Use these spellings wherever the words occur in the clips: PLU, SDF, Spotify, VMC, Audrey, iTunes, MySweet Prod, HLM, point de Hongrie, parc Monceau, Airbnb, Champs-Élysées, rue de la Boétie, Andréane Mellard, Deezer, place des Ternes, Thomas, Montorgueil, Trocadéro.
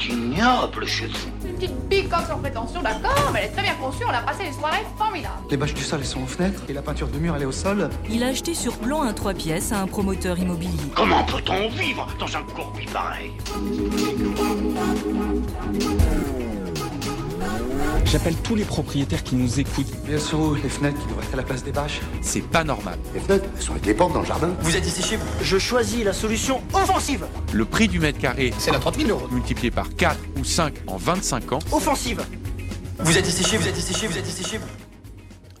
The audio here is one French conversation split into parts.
est ignoble chez vous. Une petite bicoque sans prétention, d'accord, mais elle est très bien conçue, on a passé des soirées formidables. Les bâches du sol, elles sont aux fenêtres, et la peinture de mur, elle est au sol. Il a acheté sur plan un 3 pièces à un promoteur immobilier. Comment peut-on vivre dans un courbi pareil? J'appelle tous les propriétaires qui nous écoutent. Bien sûr, les fenêtres qui devraient être à la place des bâches. C'est pas normal. Les fenêtres, elles sont avec les portes dans le jardin. Vous êtes ici chez vous. Je choisis la solution offensive. Le prix du mètre carré, c'est la 30 000 euros. Multiplié par 4 ou 5 en 25 ans. Offensive. Vous êtes ici chez vous, vous êtes ici chez vous, vous êtes ici chez vous.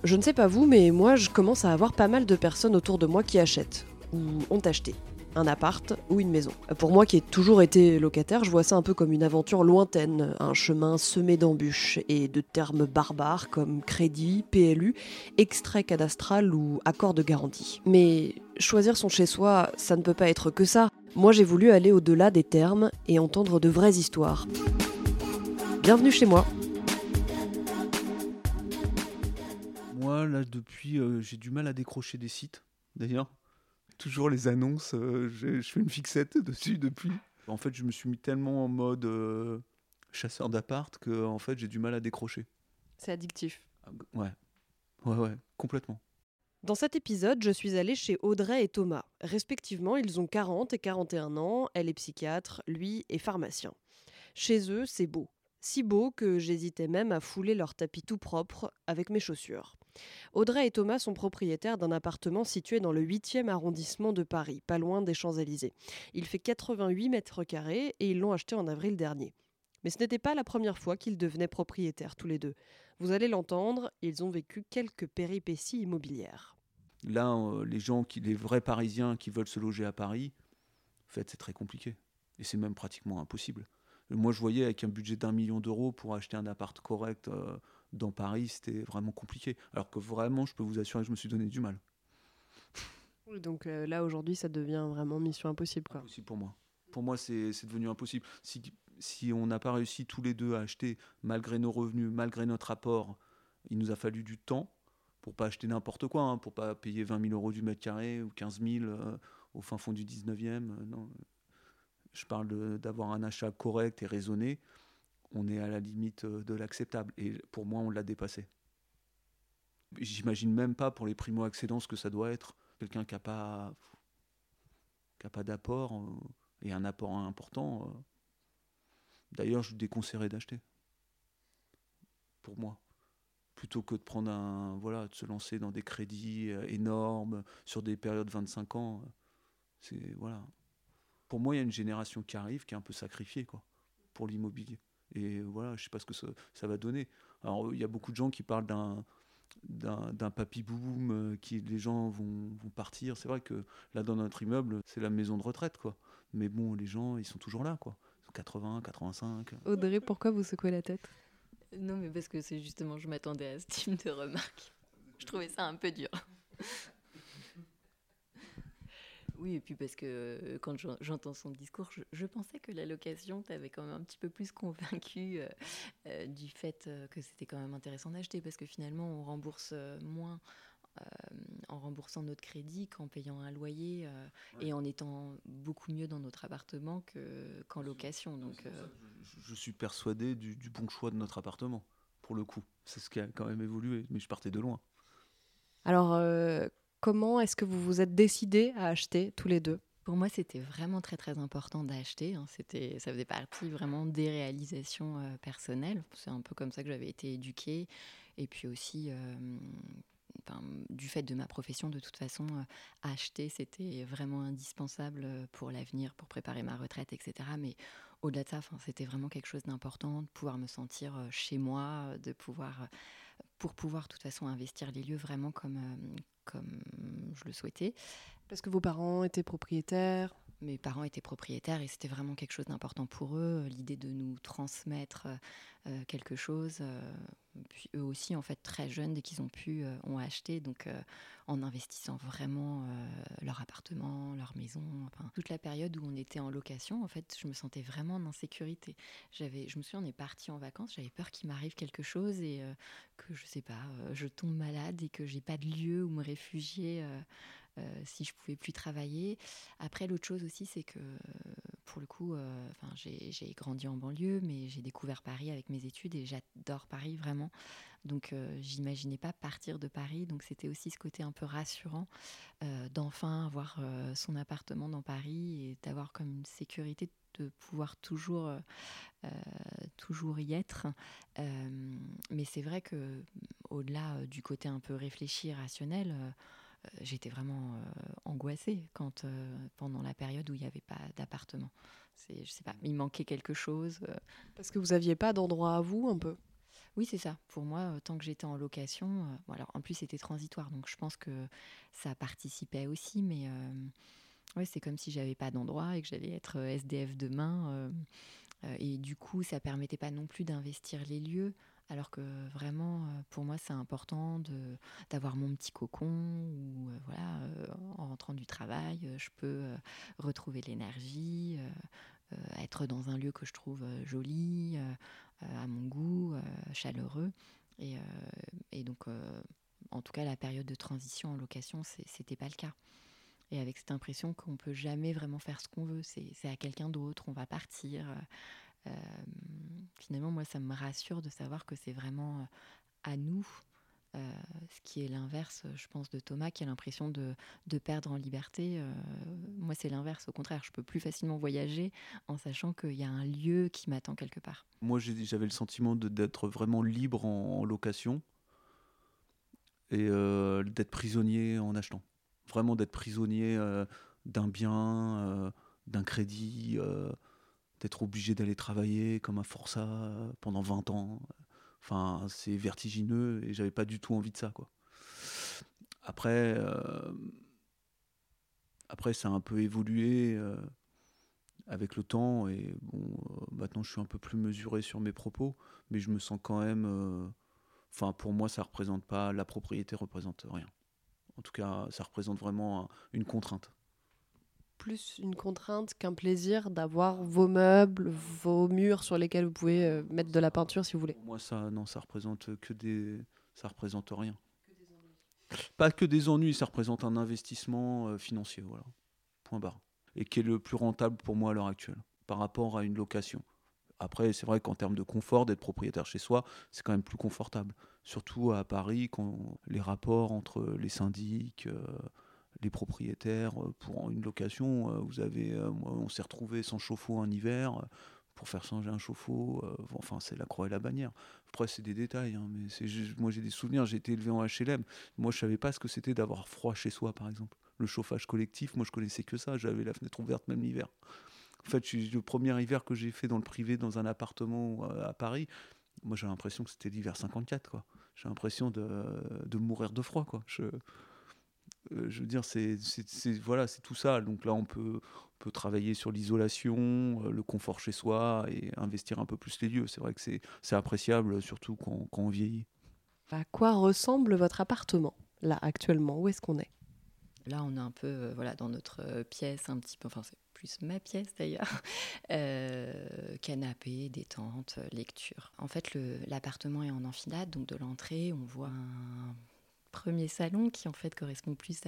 Je ne sais pas vous, mais moi, je commence à avoir pas mal de personnes autour de moi qui achètent ou ont acheté un appart ou une maison. Pour moi qui ai toujours été locataire, je vois ça un peu comme une aventure lointaine, un chemin semé d'embûches et de termes barbares comme crédit, PLU, extrait cadastral ou accord de garantie. Mais choisir son chez-soi, ça ne peut pas être que ça. Moi j'ai voulu aller au-delà des termes et entendre de vraies histoires. Bienvenue chez moi. Moi là depuis, j'ai du mal à décrocher des sites d'ailleurs. Toujours les annonces, je fais une fixette dessus depuis. En fait, je me suis mis tellement en mode chasseur d'appart que en fait, j'ai du mal à décrocher. C'est addictif. Ouais, complètement. Dans cet épisode, je suis allée chez Audrey et Thomas. Respectivement, ils ont 40 et 41 ans, elle est psychiatre, lui est pharmacien. Chez eux, c'est beau. Si beau que j'hésitais même à fouler leur tapis tout propre avec mes chaussures. Audrey et Thomas sont propriétaires d'un appartement situé dans le 8e arrondissement de Paris, pas loin des Champs-Élysées. Il fait 88 mètres carrés et ils l'ont acheté en avril dernier. Mais ce n'était pas la première fois qu'ils devenaient propriétaires tous les deux. Vous allez l'entendre, ils ont vécu quelques péripéties immobilières. Là, les vrais Parisiens qui veulent se loger à Paris, en fait, c'est très compliqué. Et c'est même pratiquement impossible. Moi, je voyais avec un budget d'1 million d'euros pour acheter un appart correct... Dans Paris, c'était vraiment compliqué. Alors que vraiment, je peux vous assurer que je me suis donné du mal. Donc là, aujourd'hui, ça devient vraiment mission impossible, quoi. Impossible pour moi. Pour moi, c'est devenu impossible. Si on n'a pas réussi tous les deux à acheter, malgré nos revenus, malgré notre apport, il nous a fallu du temps pour ne pas acheter n'importe quoi, hein, pour ne pas payer 20 000 euros du mètre carré ou 15 000 au fin fond du 19e. Non. Je parle d'avoir un achat correct et raisonné. On est à la limite de l'acceptable. Et pour moi, on l'a dépassé. J'imagine même pas pour les primo-accédants ce que ça doit être. Quelqu'un qui n'a pas d'apport, et un apport important. D'ailleurs, je déconseillerais d'acheter. Pour moi. Plutôt que de prendre de se lancer dans des crédits énormes, sur des périodes de 25 ans. Pour moi, il y a une génération qui arrive, qui est un peu sacrifiée, quoi, pour l'immobilier. Et voilà, je ne sais pas ce que ça va donner. Alors, il y a beaucoup de gens qui parlent d'un papy-boom, les gens vont partir. C'est vrai que là, dans notre immeuble, c'est la maison de retraite, quoi. Mais bon, les gens, ils sont toujours là, quoi. Ils sont 80, 85. Audrey, pourquoi vous secouez la tête ? Non, mais parce que c'est justement, je m'attendais à ce type de remarque. Je trouvais ça un peu dur. Oui, et puis parce que quand j'entends son discours, je pensais que la location t'avait quand même un petit peu plus convaincu du fait que c'était quand même intéressant d'acheter, parce que finalement, on rembourse moins en remboursant notre crédit qu'en payant un loyer et en étant beaucoup mieux dans notre appartement qu'en location. Donc, je suis persuadé du bon choix de notre appartement, pour le coup. C'est ce qui a quand même évolué, mais je partais de loin. Alors... Comment est-ce que vous vous êtes décidés à acheter tous les deux ? Pour moi, c'était vraiment très, très important d'acheter. Ça faisait partie vraiment des réalisations personnelles. C'est un peu comme ça que j'avais été éduquée. Et puis aussi, du fait de ma profession, de toute façon, acheter, c'était vraiment indispensable pour l'avenir, pour préparer ma retraite, etc. Mais au-delà de ça, c'était vraiment quelque chose d'important, de pouvoir me sentir chez moi, pour pouvoir, de toute façon, investir les lieux vraiment comme je le souhaitais. Parce que vos parents étaient propriétaires ? Mes parents étaient propriétaires et c'était vraiment quelque chose d'important pour eux, l'idée de nous transmettre quelque chose. Puis eux aussi, en fait, très jeunes, dès qu'ils ont pu, ont acheté, donc en investissant vraiment leur appartement, leur maison. Enfin, toute la période où on était en location, en fait, je me sentais vraiment en insécurité. Je me souviens, on est partis en vacances, j'avais peur qu'il m'arrive quelque chose et que, je tombe malade et que j'ai pas de lieu où me réfugier si je pouvais plus travailler. Après, l'autre chose aussi, c'est que pour le coup, j'ai grandi en banlieue, mais j'ai découvert Paris avec mes études et j'adore Paris vraiment. Donc, j'imaginais pas partir de Paris. Donc, c'était aussi ce côté un peu rassurant d'enfin avoir son appartement dans Paris et d'avoir comme une sécurité de pouvoir toujours y être. Mais c'est vrai que au-delà du côté un peu réfléchi, rationnel, j'étais vraiment angoissée quand pendant la période où il n'y avait pas d'appartement. Je sais pas, il manquait quelque chose. Parce que vous aviez pas d'endroit à vous un peu. Oui, c'est ça. Pour moi, tant que j'étais en location, bon, alors en plus c'était transitoire, donc je pense que ça participait aussi, mais ouais, c'est comme si j'avais pas d'endroit et que j'allais être SDF demain. Et du coup, ça permettait pas non plus d'investir les lieux. Alors que vraiment, pour moi, c'est important d'avoir mon petit cocon où, voilà, en rentrant du travail, je peux retrouver l'énergie, être dans un lieu que je trouve joli, à mon goût, chaleureux. Et donc, en tout cas, la période de transition en location, c'était pas le cas. Et avec cette impression qu'on peut jamais vraiment faire ce qu'on veut, c'est à quelqu'un d'autre, on va partir... finalement, moi, ça me rassure de savoir que c'est vraiment à nous, ce qui est l'inverse, je pense, de Thomas, qui a l'impression de perdre en liberté. Moi, c'est l'inverse, au contraire, je peux plus facilement voyager en sachant qu'il y a un lieu qui m'attend quelque part. Moi, j'avais le sentiment d'être vraiment libre en location et d'être prisonnier en achetant. Vraiment d'être prisonnier d'un bien, d'un crédit... d'être obligé d'aller travailler comme un forçat pendant 20 ans. Enfin, c'est vertigineux et j'avais pas du tout envie de ça, quoi. Après, ça a un peu évolué avec le temps et bon, maintenant je suis un peu plus mesuré sur mes propos, mais je me sens quand même... Enfin, pour moi, ça représente pas... La propriété représente rien. En tout cas, ça représente vraiment une contrainte. Plus une contrainte qu'un plaisir d'avoir vos meubles, vos murs sur lesquels vous pouvez mettre de la peinture si vous voulez. Pour moi, ça représente ça représente rien. Que des ennuis. Pas que des ennuis, ça représente un investissement financier, voilà. Point barre. Et qui est le plus rentable pour moi à l'heure actuelle, par rapport à une location. Après, c'est vrai qu'en termes de confort, d'être propriétaire chez soi, c'est quand même plus confortable. Surtout à Paris, quand les rapports entre les syndics... les propriétaires, pour une location, vous avez, on s'est retrouvé sans chauffe-eau un hiver, pour faire changer un chauffe-eau, enfin c'est la croix et la bannière. Après c'est des détails, hein, mais moi j'ai des souvenirs, j'ai été élevé en HLM, moi je savais pas ce que c'était d'avoir froid chez soi par exemple. Le chauffage collectif, moi je connaissais que ça, j'avais la fenêtre ouverte même l'hiver. En fait le premier hiver que j'ai fait dans le privé, dans un appartement à Paris, moi j'avais l'impression que c'était l'hiver 54, quoi. J'ai l'impression de mourir de froid, quoi. Je veux dire, voilà, c'est tout ça. Donc là, on peut travailler sur l'isolation, le confort chez soi et investir un peu plus les lieux. C'est vrai que c'est appréciable, surtout quand on vieillit. À quoi ressemble votre appartement, là, actuellement ? Où est-ce qu'on est ? Là, on est un peu dans notre pièce, un petit peu... Enfin, c'est plus ma pièce, d'ailleurs. Canapé, détente, lecture. En fait, l'appartement est en enfilade, donc de l'entrée, on voit un... premier salon qui en fait correspond plus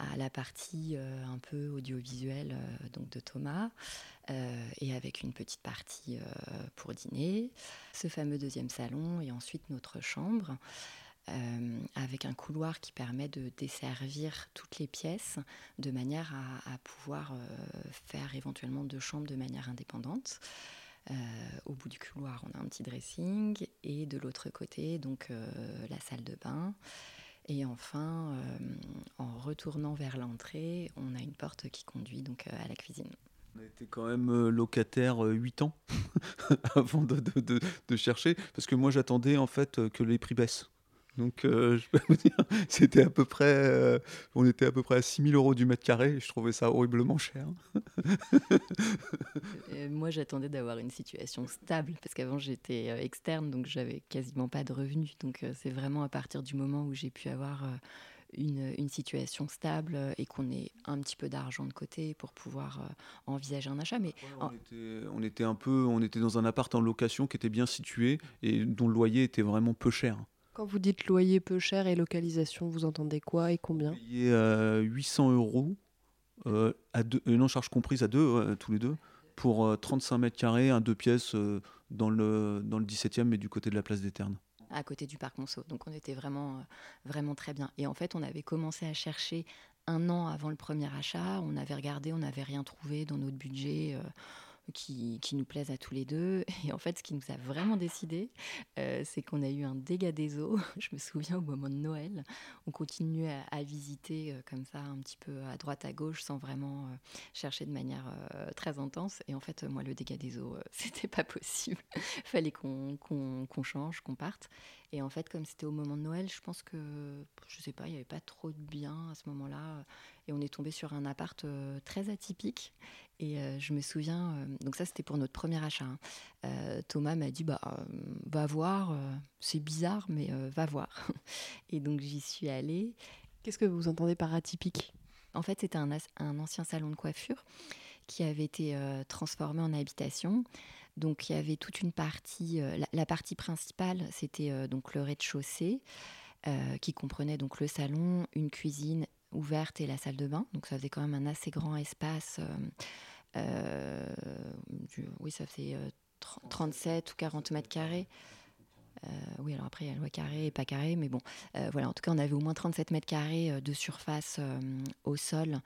à la partie un peu audiovisuelle donc de Thomas et avec une petite partie pour dîner, ce fameux deuxième salon et ensuite notre chambre avec un couloir qui permet de desservir toutes les pièces de manière à pouvoir faire éventuellement deux chambres de manière indépendante. Au bout du couloir, on a un petit dressing et de l'autre côté, donc la salle de bain. Et enfin, en retournant vers l'entrée, on a une porte qui conduit donc à la cuisine. On a été quand même locataire 8 ans avant de chercher, parce que moi j'attendais en fait que les prix baissent. Donc, je peux vous dire, c'était à peu près, on était à peu près à 6 000 € du mètre carré. Et je trouvais ça horriblement cher. Moi, j'attendais d'avoir une situation stable parce qu'avant, j'étais externe, donc j'avais quasiment pas de revenus. Donc, c'est vraiment à partir du moment où j'ai pu avoir une situation stable et qu'on ait un petit peu d'argent de côté pour pouvoir envisager un achat. Mais on était dans un appart en location qui était bien situé et dont le loyer était vraiment peu cher. Quand vous dites loyer peu cher et localisation, vous entendez quoi et combien ? Payer 800 € non, charges comprises à deux, tous les deux, pour 35 mètres carrés, un deux pièces dans le 17e, mais du côté de la place des Ternes. À côté du parc Monceau. Donc on était vraiment très bien. Et en fait, on avait commencé à chercher un an avant le premier achat. On avait regardé, on n'avait rien trouvé dans notre budget qui nous plaise à tous les deux. Et en fait, ce qui nous a vraiment décidé, c'est qu'on a eu un dégât des eaux. Je me souviens, au moment de Noël, on continuait à visiter comme ça, un petit peu à droite, à gauche, sans vraiment chercher de manière très intense. Et en fait, moi, le dégât des eaux, c'était pas possible. Fallait qu'on change, qu'on parte. Et en fait, comme c'était au moment de Noël, je pense que, je sais pas, il n'y avait pas trop de biens à ce moment-là. Et on est tombé sur un appart très atypique. Et je me souviens, donc ça c'était pour notre premier achat. Hein. Thomas m'a dit, va voir, c'est bizarre, mais va voir. Et donc j'y suis allée. Qu'est-ce que vous entendez par atypique ? En fait, c'était un ancien salon de coiffure qui avait été transformé en habitation. Donc il y avait toute une partie, la partie principale, c'était donc le rez-de-chaussée, qui comprenait donc le salon, une cuisine ouverte et la salle de bain. Donc ça faisait quand même un assez grand espace. Oui, ça faisait 37 ou 40 mètres carrés. Oui, alors après, il y a la loi carré et pas carré, mais bon. Voilà, en tout cas, on avait au moins 37 mètres carrés de surface au sol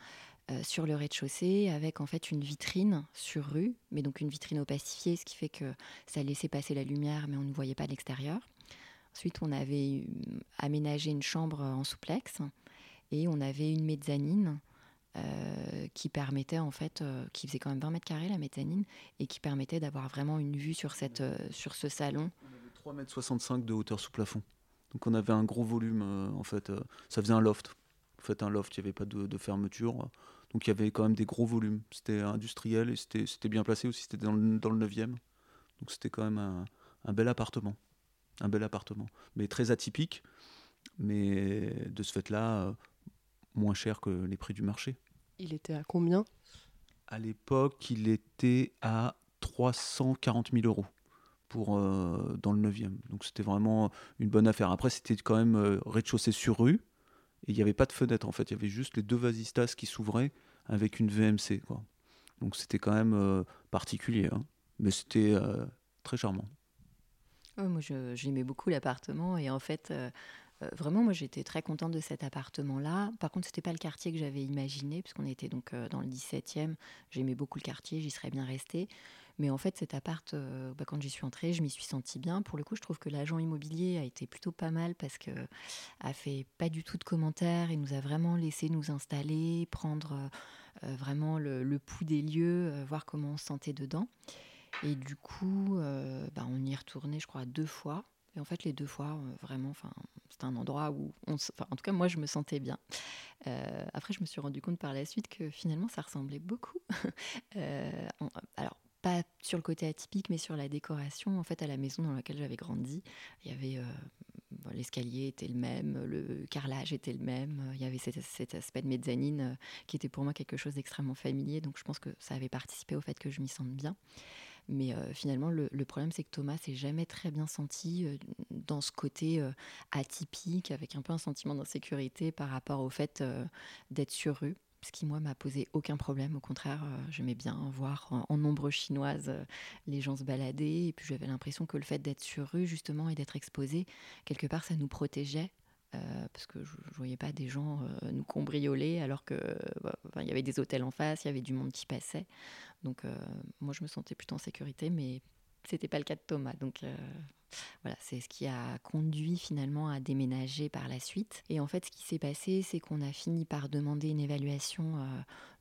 sur le rez-de-chaussée, avec en fait une vitrine sur rue, mais donc une vitrine opacifiée, ce qui fait que ça laissait passer la lumière, mais on ne voyait pas l'extérieur. Ensuite, on avait aménagé une chambre en souplex. Et on avait une mezzanine qui permettait en fait, qui faisait quand même 20 mètres carrés la mezzanine, et qui permettait d'avoir vraiment une vue sur ce salon. On avait 3,65 m de hauteur sous plafond. Donc on avait un gros volume en fait. Ça faisait un loft. En fait, un loft, il n'y avait pas de fermeture. Donc il y avait quand même des gros volumes. C'était industriel et c'était bien placé aussi. C'était dans le 9e. Donc c'était quand même un bel appartement. Un bel appartement. Mais très atypique. Mais de ce fait-là... moins cher que les prix du marché. Il était à combien ? À l'époque, il était à 340 000 € pour, dans le 9e. Donc c'était vraiment une bonne affaire. Après, c'était quand même rez-de-chaussée sur rue. Et il n'y avait pas de fenêtre, en fait. Il y avait juste les deux vasistas qui s'ouvraient avec une VMC, quoi. Donc c'était quand même particulier, hein. Mais c'était très charmant. Ouais, moi, j'aimais beaucoup l'appartement. Et en fait... vraiment, moi, j'étais très contente de cet appartement-là. Par contre, c'était pas le quartier que j'avais imaginé, puisqu'on était donc dans le 17e. J'aimais beaucoup le quartier, j'y serais bien restée. Mais en fait, cet appart, quand j'y suis entrée, je m'y suis sentie bien. Pour le coup, je trouve que l'agent immobilier a été plutôt pas mal parce qu'elle a fait pas du tout de commentaires. Il nous a vraiment laissé nous installer, prendre vraiment le pouls des lieux, voir comment on se sentait dedans. Et du coup, on y est retourné, je crois, 2 fois. Et en fait, les 2 fois, vraiment, c'était un endroit où, en tout cas, moi, je me sentais bien. Après, je me suis rendu compte par la suite que finalement, ça ressemblait beaucoup. Alors, pas sur le côté atypique, mais sur la décoration. En fait, à la maison dans laquelle j'avais grandi, il y avait... l'escalier était le même, le carrelage était le même. Il y avait cet aspect de mezzanine qui était pour moi quelque chose d'extrêmement familier. Donc, je pense que ça avait participé au fait que je m'y sente bien. Mais finalement, le problème, c'est que Thomas s'est jamais très bien senti dans ce côté atypique, avec un peu un sentiment d'insécurité par rapport au fait d'être sur rue. Ce qui, moi, m'a posé aucun problème. Au contraire, j'aimais bien voir en ombre chinoise les gens se balader. Et puis, j'avais l'impression que le fait d'être sur rue, justement, et d'être exposé, quelque part, ça nous protégeait. Parce que je ne voyais pas des gens nous cambrioler, alors qu'il y avait des hôtels en face, il y avait du monde qui passait. Donc, moi, je me sentais plutôt en sécurité, mais ce n'était pas le cas de Thomas. Donc, voilà, c'est ce qui a conduit finalement à déménager par la suite. Et en fait, ce qui s'est passé, c'est qu'on a fini par demander une évaluation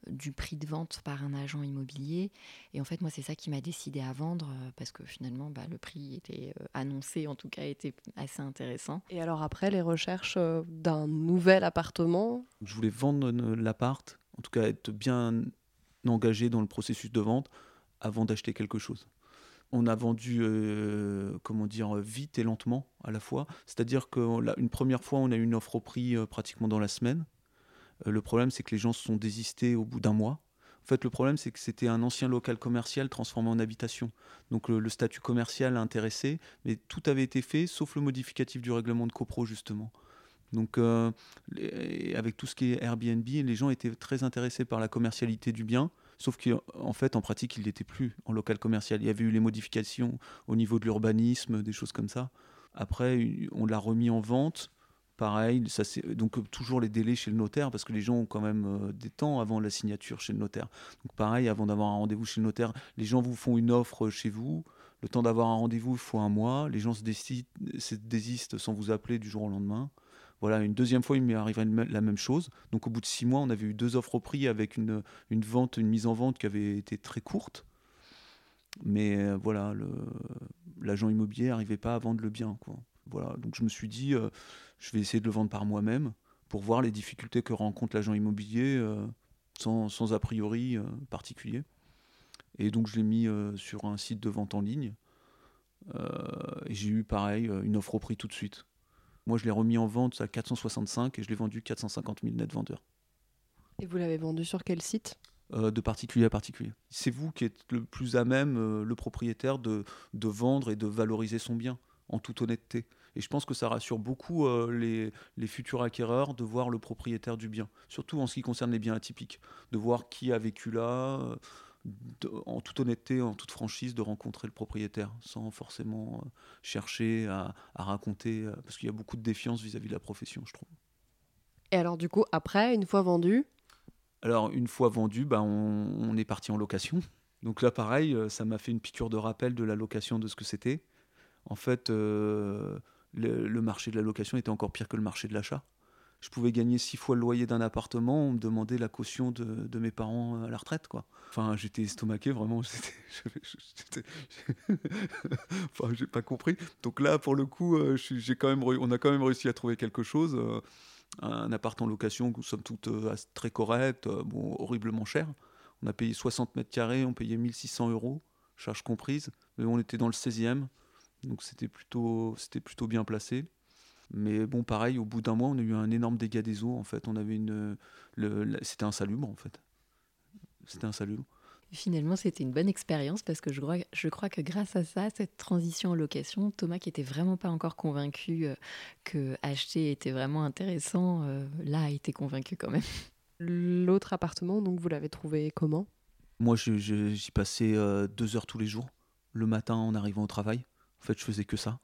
du prix de vente par un agent immobilier. Et en fait, moi, c'est ça qui m'a décidé à vendre, parce que finalement, le prix était annoncé, en tout cas, était assez intéressant. Et alors après, les recherches d'un nouvel appartement ? Je voulais vendre l'appart, en tout cas être bien engagé dans le processus de vente avant d'acheter quelque chose. On a vendu, vite et lentement à la fois. C'est-à-dire qu'une première fois, on a eu une offre au prix pratiquement dans la semaine. Le problème, c'est que les gens se sont désistés au bout d'un mois. En fait, le problème, c'est que c'était un ancien local commercial transformé en habitation. Donc, le statut commercial a intéressé, mais tout avait été fait, sauf le modificatif du règlement de copro, justement. Donc, avec tout ce qui est Airbnb, les gens étaient très intéressés par la commercialité du bien, sauf qu'en fait, en pratique, il n'était plus en local commercial. Il y avait eu les modifications au niveau de l'urbanisme, des choses comme ça. Après, on l'a remis en vente. Pareil, ça c'est donc toujours les délais chez le notaire, parce que les gens ont quand même des temps avant la signature chez le notaire. Donc pareil, avant d'avoir un rendez-vous chez le notaire, les gens vous font une offre chez vous. Le temps d'avoir un rendez-vous, il faut un mois. Les gens se désistent sans vous appeler du jour au lendemain. Voilà, une deuxième fois, il m'est arrivé la même chose. Donc au bout de 6 mois, on avait eu 2 offres au prix avec une mise en vente qui avait été très courte. Mais voilà, l'agent immobilier n'arrivait pas à vendre le bien, quoi. Voilà, donc je me suis dit, je vais essayer de le vendre par moi-même pour voir les difficultés que rencontre l'agent immobilier sans a priori particulier. Et donc je l'ai mis sur un site de vente en ligne et j'ai eu pareil une offre au prix tout de suite. Moi je l'ai remis en vente à 465 et je l'ai vendu 450 000 net vendeur. Et vous l'avez vendu sur quel site ? De particulier à particulier. C'est vous qui êtes le plus à même, le propriétaire, de vendre et de valoriser son bien, en toute honnêteté. Et je pense que ça rassure beaucoup les futurs acquéreurs de voir le propriétaire du bien, surtout en ce qui concerne les biens atypiques, de voir qui a vécu là, en toute honnêteté, en toute franchise, de rencontrer le propriétaire, sans forcément chercher à raconter, parce qu'il y a beaucoup de défiance vis-à-vis de la profession, je trouve. Et alors du coup, après, une fois vendu ? Alors une fois vendu, on est parti en location. Donc là, pareil, ça m'a fait une piqûre de rappel de la location, de ce que c'était. En fait, le marché de la location était encore pire que le marché de l'achat. Je pouvais gagner 6 fois le loyer d'un appartement, on me demandait la caution de mes parents à la retraite, quoi. Enfin, j'étais estomaqué, vraiment. Enfin, j'ai pas compris. Donc là, pour le coup, on a quand même réussi à trouver quelque chose. Un appart en location, somme toute, très correct, horriblement cher. On a payé 60 mètres carrés, on payait 1 600 €, charges comprises. Mais on était dans le 16e. Donc c'était plutôt bien placé. Mais bon, pareil, au bout d'un mois, on a eu un énorme dégât des eaux, en fait. On avait c'était insalubre, en fait. C'était insalubre. Finalement, c'était une bonne expérience, parce que je crois que grâce à ça, cette transition en location, Thomas, qui n'était vraiment pas encore convaincu que acheter était vraiment intéressant, là, a été convaincu quand même. L'autre appartement, donc, vous l'avez trouvé comment ? Moi, j'y passais 2 heures tous les jours, le matin en arrivant au travail. En fait, je faisais que ça.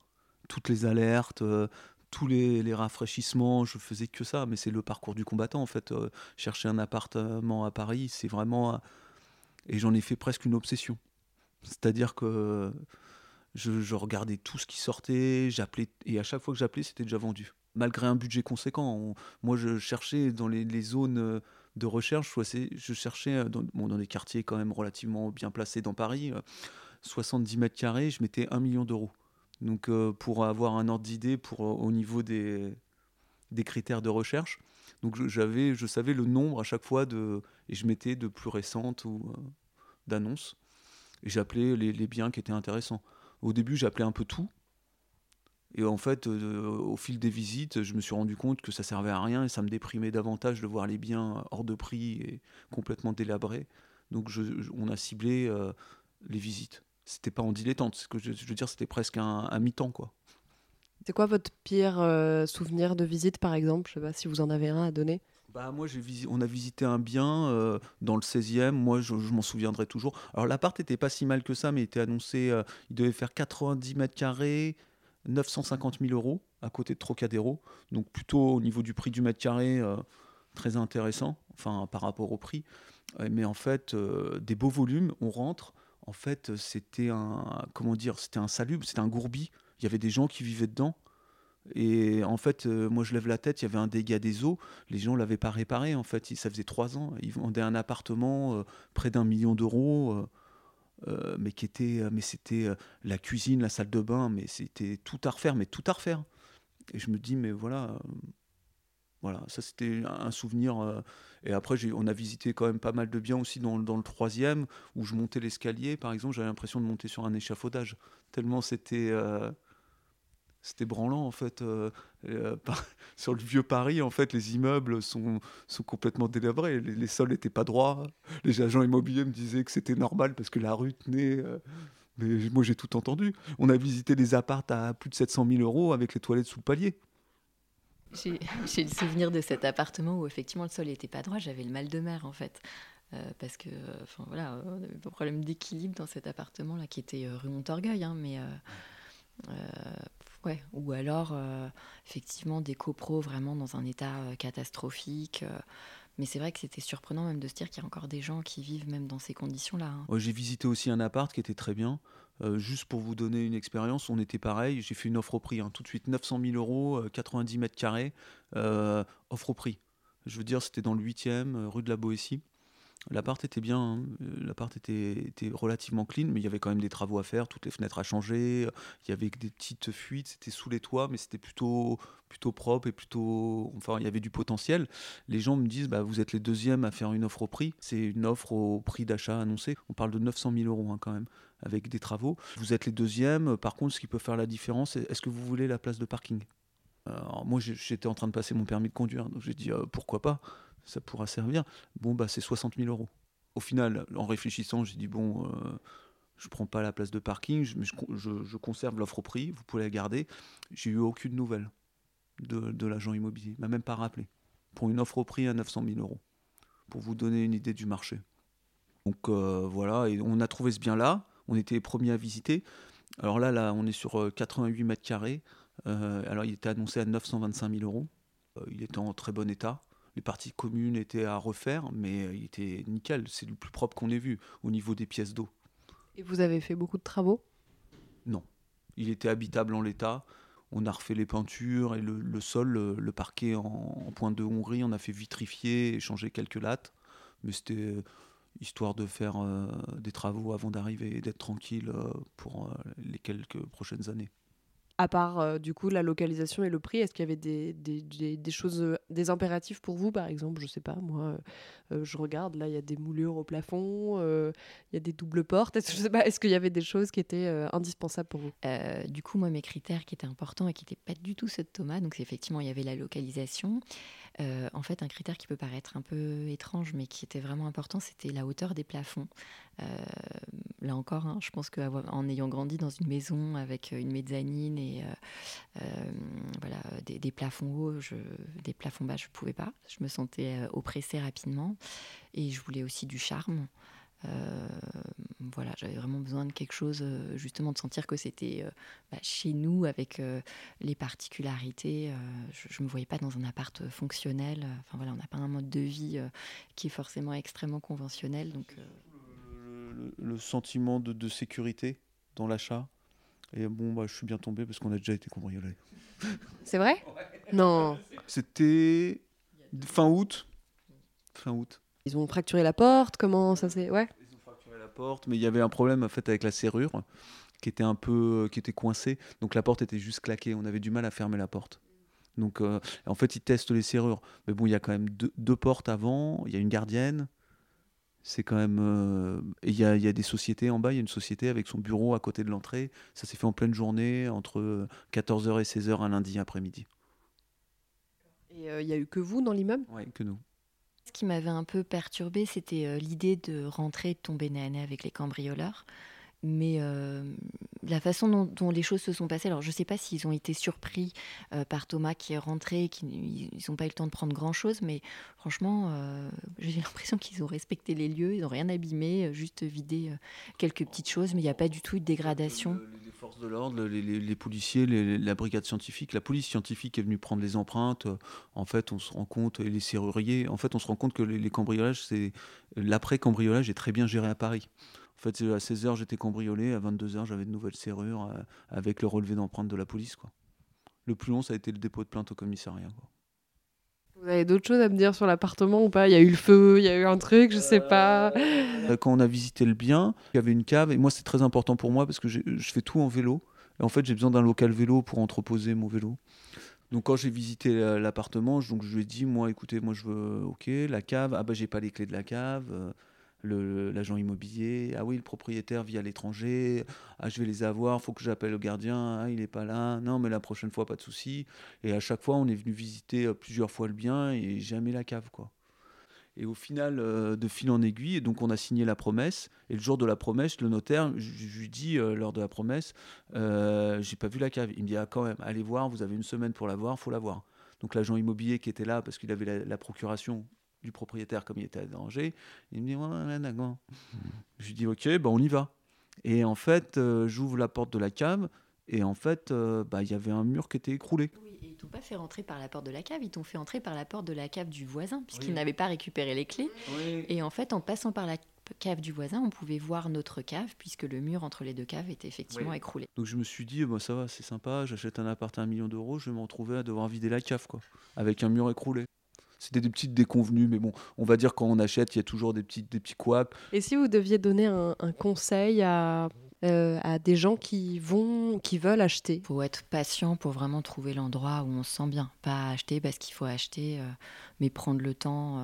Toutes les alertes, tous les rafraîchissements, je faisais que ça. Mais c'est le parcours du combattant, en fait. Chercher un appartement à Paris, c'est vraiment... Et j'en ai fait presque une obsession. C'est-à-dire que je regardais tout ce qui sortait, j'appelais, et à chaque fois que j'appelais, c'était déjà vendu. Malgré un budget conséquent. Moi, je cherchais dans les zones de recherche, je cherchais dans des quartiers quand même relativement bien placés dans Paris... 70 mètres carrés, je mettais 1 million d'euros. Donc pour avoir un ordre d'idée au niveau des critères de recherche. Donc je savais le nombre à chaque fois et je mettais de plus récentes ou d'annonces. Et j'appelais les biens qui étaient intéressants. Au début, j'appelais un peu tout. Et en fait, au fil des visites, je me suis rendu compte que ça servait à rien et ça me déprimait davantage de voir les biens hors de prix et complètement délabrés. Donc on a ciblé les visites. C'était pas en dilettante, ce que je veux dire, c'était presque un mi-temps, quoi. C'est quoi votre pire souvenir de visite, par exemple ? Je sais pas si vous en avez un à donner. Moi, on a visité un bien dans le 16e, moi je m'en souviendrai toujours. Alors l'appart était pas si mal que ça, mais il était annoncé, il devait faire 90 mètres carrés, 950 000 € à côté de Trocadéro, donc plutôt au niveau du prix du mètre carré, très intéressant, enfin par rapport au prix. Mais en fait, des beaux volumes, on rentre. En fait, c'était insalubre, c'était un gourbi. Il y avait des gens qui vivaient dedans. Et en fait, moi, je lève la tête, il y avait un dégât des eaux. Les gens ne l'avaient pas réparé, en fait. Ça faisait 3 ans. Ils vendaient un appartement près d'1 million d'euros, mais qui était... Mais c'était la cuisine, la salle de bain, mais c'était tout à refaire. Et je me dis, mais voilà... Voilà, ça c'était un souvenir. Et après, on a visité quand même pas mal de biens aussi dans le 3e, où je montais l'escalier, par exemple, j'avais l'impression de monter sur un échafaudage, tellement c'était c'est ébranlant en fait. Sur le vieux Paris, en fait, les immeubles sont complètement délabrés. Les sols n'étaient pas droits. Les agents immobiliers me disaient que c'était normal parce que la rue tenait. Mais moi, j'ai tout entendu. On a visité des appartes à plus de 700 000 € avec les toilettes sous le palier. J'ai le souvenir de cet appartement où effectivement le sol n'était pas droit. J'avais le mal de mer en fait. Parce que, enfin voilà, on avait des problèmes d'équilibre dans cet appartement là qui était rue Montorgueil, hein, mais ouais. Ou alors effectivement des copros vraiment dans un état catastrophique. Mais c'est vrai que c'était surprenant même de se dire qu'il y a encore des gens qui vivent même dans ces conditions là. Hein. J'ai visité aussi un appart qui était très bien. Juste pour vous donner une expérience, on était pareil. J'ai fait une offre au prix, hein, tout de suite 900 000 €, 90 mètres carrés, offre au prix. Je veux dire, c'était dans le 8e, rue de la Boétie. L'appart était bien, hein. L'appart était relativement clean, mais il y avait quand même des travaux à faire, toutes les fenêtres à changer, il y avait des petites fuites, c'était sous les toits, mais c'était plutôt propre et plutôt... Enfin, il y avait du potentiel. Les gens me disent, bah, vous êtes les deuxièmes à faire une offre au prix. C'est une offre au prix d'achat annoncé. On parle de 900 000 €, hein, quand même, avec des travaux. Vous êtes les deuxièmes. Par contre, ce qui peut faire la différence, c'est est-ce que vous voulez la place de parking ? Alors, moi, j'étais en train de passer mon permis de conduire, donc j'ai dit, pourquoi pas ? Ça pourra servir. Bon, bah, c'est 60 000 €. Au final, en réfléchissant, j'ai dit, bon, je ne prends pas la place de parking, je conserve l'offre au prix, vous pouvez la garder. J'ai eu aucune nouvelle de l'agent immobilier. Il ne m'a même pas rappelé. Pour une offre au prix à 900 000 €. Pour vous donner une idée du marché. Donc, voilà. Et on a trouvé ce bien-là. On était les premiers à visiter. Alors là on est sur 88 mètres carrés. Alors, il était annoncé à 925 000 €. Il était en très bon état. Les parties communes étaient à refaire, mais il était nickel. C'est le plus propre qu'on ait vu au niveau des pièces d'eau. Et vous avez fait beaucoup de travaux ? Non. Il était habitable en l'état. On a refait les peintures et le sol, le parquet en point de Hongrie. On a fait vitrifier et changer quelques lattes. Mais c'était histoire de faire des travaux avant d'arriver et d'être tranquille pour les quelques prochaines années. À part, du coup, la localisation et le prix, est-ce qu'il y avait des choses, des impératifs pour vous, par exemple ? Je sais pas, moi, je regarde, là, il y a des moulures au plafond, il y a des doubles portes. Je sais pas, est-ce qu'il y avait des choses qui étaient indispensables pour vous ? Du coup, moi, mes critères qui étaient importants et qui n'étaient pas du tout ceux de Thomas, donc effectivement, il y avait la localisation. En fait, un critère qui peut paraître un peu étrange, mais qui était vraiment important, c'était la hauteur des plafonds. Là encore, hein, je pense qu'en ayant grandi dans une maison avec une mezzanine et voilà, des plafonds hauts, des plafonds bas, je ne pouvais pas. Je me sentais oppressée rapidement et je voulais aussi du charme. Voilà, j'avais vraiment besoin de quelque chose, justement, de sentir que c'était chez nous, avec les particularités. Je me voyais pas dans un appart fonctionnel. Enfin voilà, on n'a pas un mode de vie qui est forcément extrêmement conventionnel. Donc le sentiment de sécurité dans l'achat. Et bon, bah, je suis bien tombé parce qu'on a déjà été cambriolé. C'est vrai ? Ouais. Non. C'était fin août. Ils ont fracturé la porte, comment ça s'est... Ouais. Ils ont fracturé la porte, mais il y avait un problème en fait avec la serrure qui était coincée. Donc la porte était juste claquée, on avait du mal à fermer la porte. Donc en fait, ils testent les serrures. Mais bon, il y a quand même deux portes avant, il y a une gardienne. C'est quand même... Et il y a des sociétés en bas, il y a une société avec son bureau à côté de l'entrée. Ça s'est fait en pleine journée, entre 14h et 16h un lundi après-midi. Et il n'y a eu que vous dans l'immeuble ? Oui, que nous. Ce qui m'avait un peu perturbée, c'était l'idée de rentrer et de tomber nez à nez avec les cambrioleurs. Mais la façon dont les choses se sont passées, alors je ne sais pas s'ils ont été surpris par Thomas qui est rentré et qu'ils n'ont pas eu le temps de prendre grand-chose, mais franchement, j'ai l'impression qu'ils ont respecté les lieux, ils n'ont rien abîmé, juste vidé quelques petites choses, mais il n'y a pas du tout de dégradation. Les forces de l'ordre, les policiers, la brigade scientifique, la police scientifique est venue prendre les empreintes, en fait on se rend compte, et les serruriers, en fait on se rend compte que les cambriolages, l'après-cambriolage est très bien géré à Paris. En fait, à 16h, j'étais cambriolé. À 22h, j'avais de nouvelles serrures avec le relevé d'empreintes de la police, quoi. Le plus long, ça a été le dépôt de plainte au commissariat, quoi. Vous avez d'autres choses à me dire sur l'appartement ou pas ? Il y a eu le feu, il y a eu un truc, je sais pas. Quand on a visité le bien, il y avait une cave. Et moi, c'est très important pour moi parce que je fais tout en vélo. Et en fait, j'ai besoin d'un local vélo pour entreposer mon vélo. Donc, quand j'ai visité l'appartement, donc, je lui ai dit, moi, écoutez, moi, je veux... OK, la cave. Ah bah, j'ai pas les clés de la cave. l'agent immobilier, ah oui, le propriétaire vit à l'étranger, ah je vais les avoir, faut que j'appelle le gardien, ah il est pas là, non mais la prochaine fois pas de souci. Et à chaque fois on est venu visiter plusieurs fois le bien et jamais la cave quoi. Et au final, de fil en aiguille, donc on a signé la promesse. Et le jour de la promesse, le notaire, je lui dis lors de la promesse, j'ai pas vu la cave. Il me dit, ah quand même, allez voir, vous avez une semaine pour la voir, faut la voir. Donc l'agent immobilier qui était là, parce qu'il avait la procuration du propriétaire comme il était à l'étranger, il me dit, ouais, d'accord. Je lui dis, ok, bah, on y va. Et en fait, j'ouvre la porte de la cave. Et en fait, y avait un mur qui était écroulé. Oui, et ils ne t'ont pas fait rentrer par la porte de la cave, ils t'ont fait entrer par la porte de la cave du voisin, puisqu'ils n'avaient pas récupéré les clés. Oui. Et en fait, en passant par la cave du voisin, on pouvait voir notre cave, puisque le mur entre les deux caves était effectivement écroulé. Donc je me suis dit, ça va, c'est sympa, j'achète un appart à 1 million d'euros, je vais me retrouver à devoir vider la cave, quoi, avec un mur écroulé. C'était des petites déconvenues, mais bon, on va dire quand on achète, il y a toujours des petits couacs. Et si vous deviez donner un conseil à des gens qui veulent acheter. Il faut être patient pour vraiment trouver l'endroit où on se sent bien. Pas acheter parce qu'il faut acheter, mais prendre le temps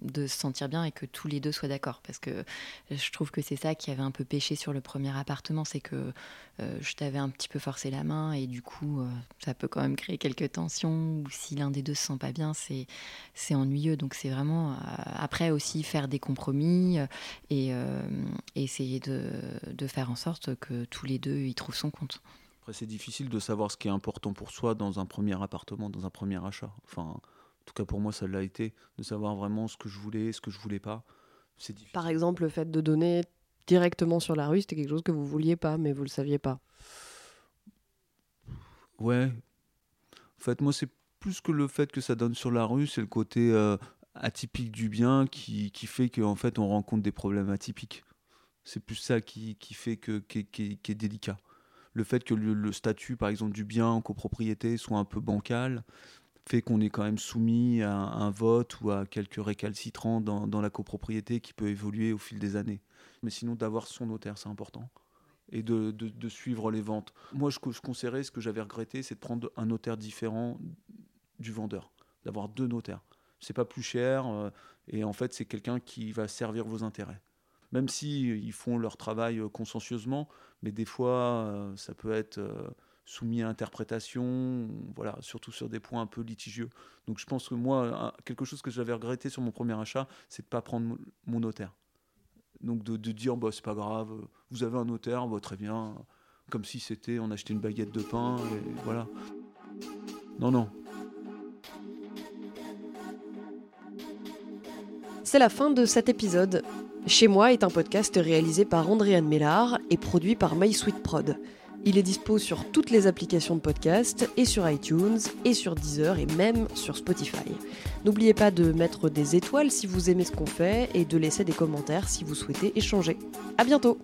de se sentir bien et que tous les deux soient d'accord. Parce que je trouve que c'est ça qui avait un peu péché sur le premier appartement, c'est que je t'avais un petit peu forcé la main et du coup, ça peut quand même créer quelques tensions. Ou si l'un des deux se sent pas bien, c'est ennuyeux. Donc c'est vraiment après aussi faire des compromis et essayer de faire en sorte que tous les deux y trouvent son compte. Après, c'est difficile de savoir ce qui est important pour soi dans un premier appartement, dans un premier achat. Enfin, en tout cas pour moi, ça l'a été, de savoir vraiment ce que je voulais, ce que je voulais pas. C'est difficile. Par exemple, le fait de donner directement sur la rue, c'était quelque chose que vous vouliez pas, mais vous le saviez pas. Ouais. En fait, moi, c'est plus que le fait que ça donne sur la rue, c'est le côté atypique du bien qui fait qu'en fait, on rencontre des problèmes atypiques. C'est plus ça qui fait qui est délicat. Le fait que le statut, par exemple, du bien en copropriété soit un peu bancal fait qu'on est quand même soumis à un vote ou à quelques récalcitrants dans la copropriété qui peut évoluer au fil des années. Mais sinon, d'avoir son notaire, c'est important. Et de suivre les ventes. Moi, je conseillerais, ce que j'avais regretté, c'est de prendre un notaire différent du vendeur, d'avoir 2 notaires. C'est pas plus cher et en fait, c'est quelqu'un qui va servir vos intérêts. Même s'ils font leur travail consciencieusement, mais des fois, ça peut être soumis à interprétation, voilà, surtout sur des points un peu litigieux. Donc je pense que moi, quelque chose que j'avais regretté sur mon premier achat, c'est de ne pas prendre mon notaire. Donc de dire, c'est pas grave, vous avez un notaire, très bien, comme si c'était, on achetait une baguette de pain, et voilà. Non. C'est la fin de cet épisode. Chez moi est un podcast réalisé par Andréane Mellard et produit par MySweet Prod. Il est dispo sur toutes les applications de podcast et sur iTunes et sur Deezer et même sur Spotify. N'oubliez pas de mettre des étoiles si vous aimez ce qu'on fait et de laisser des commentaires si vous souhaitez échanger. À bientôt!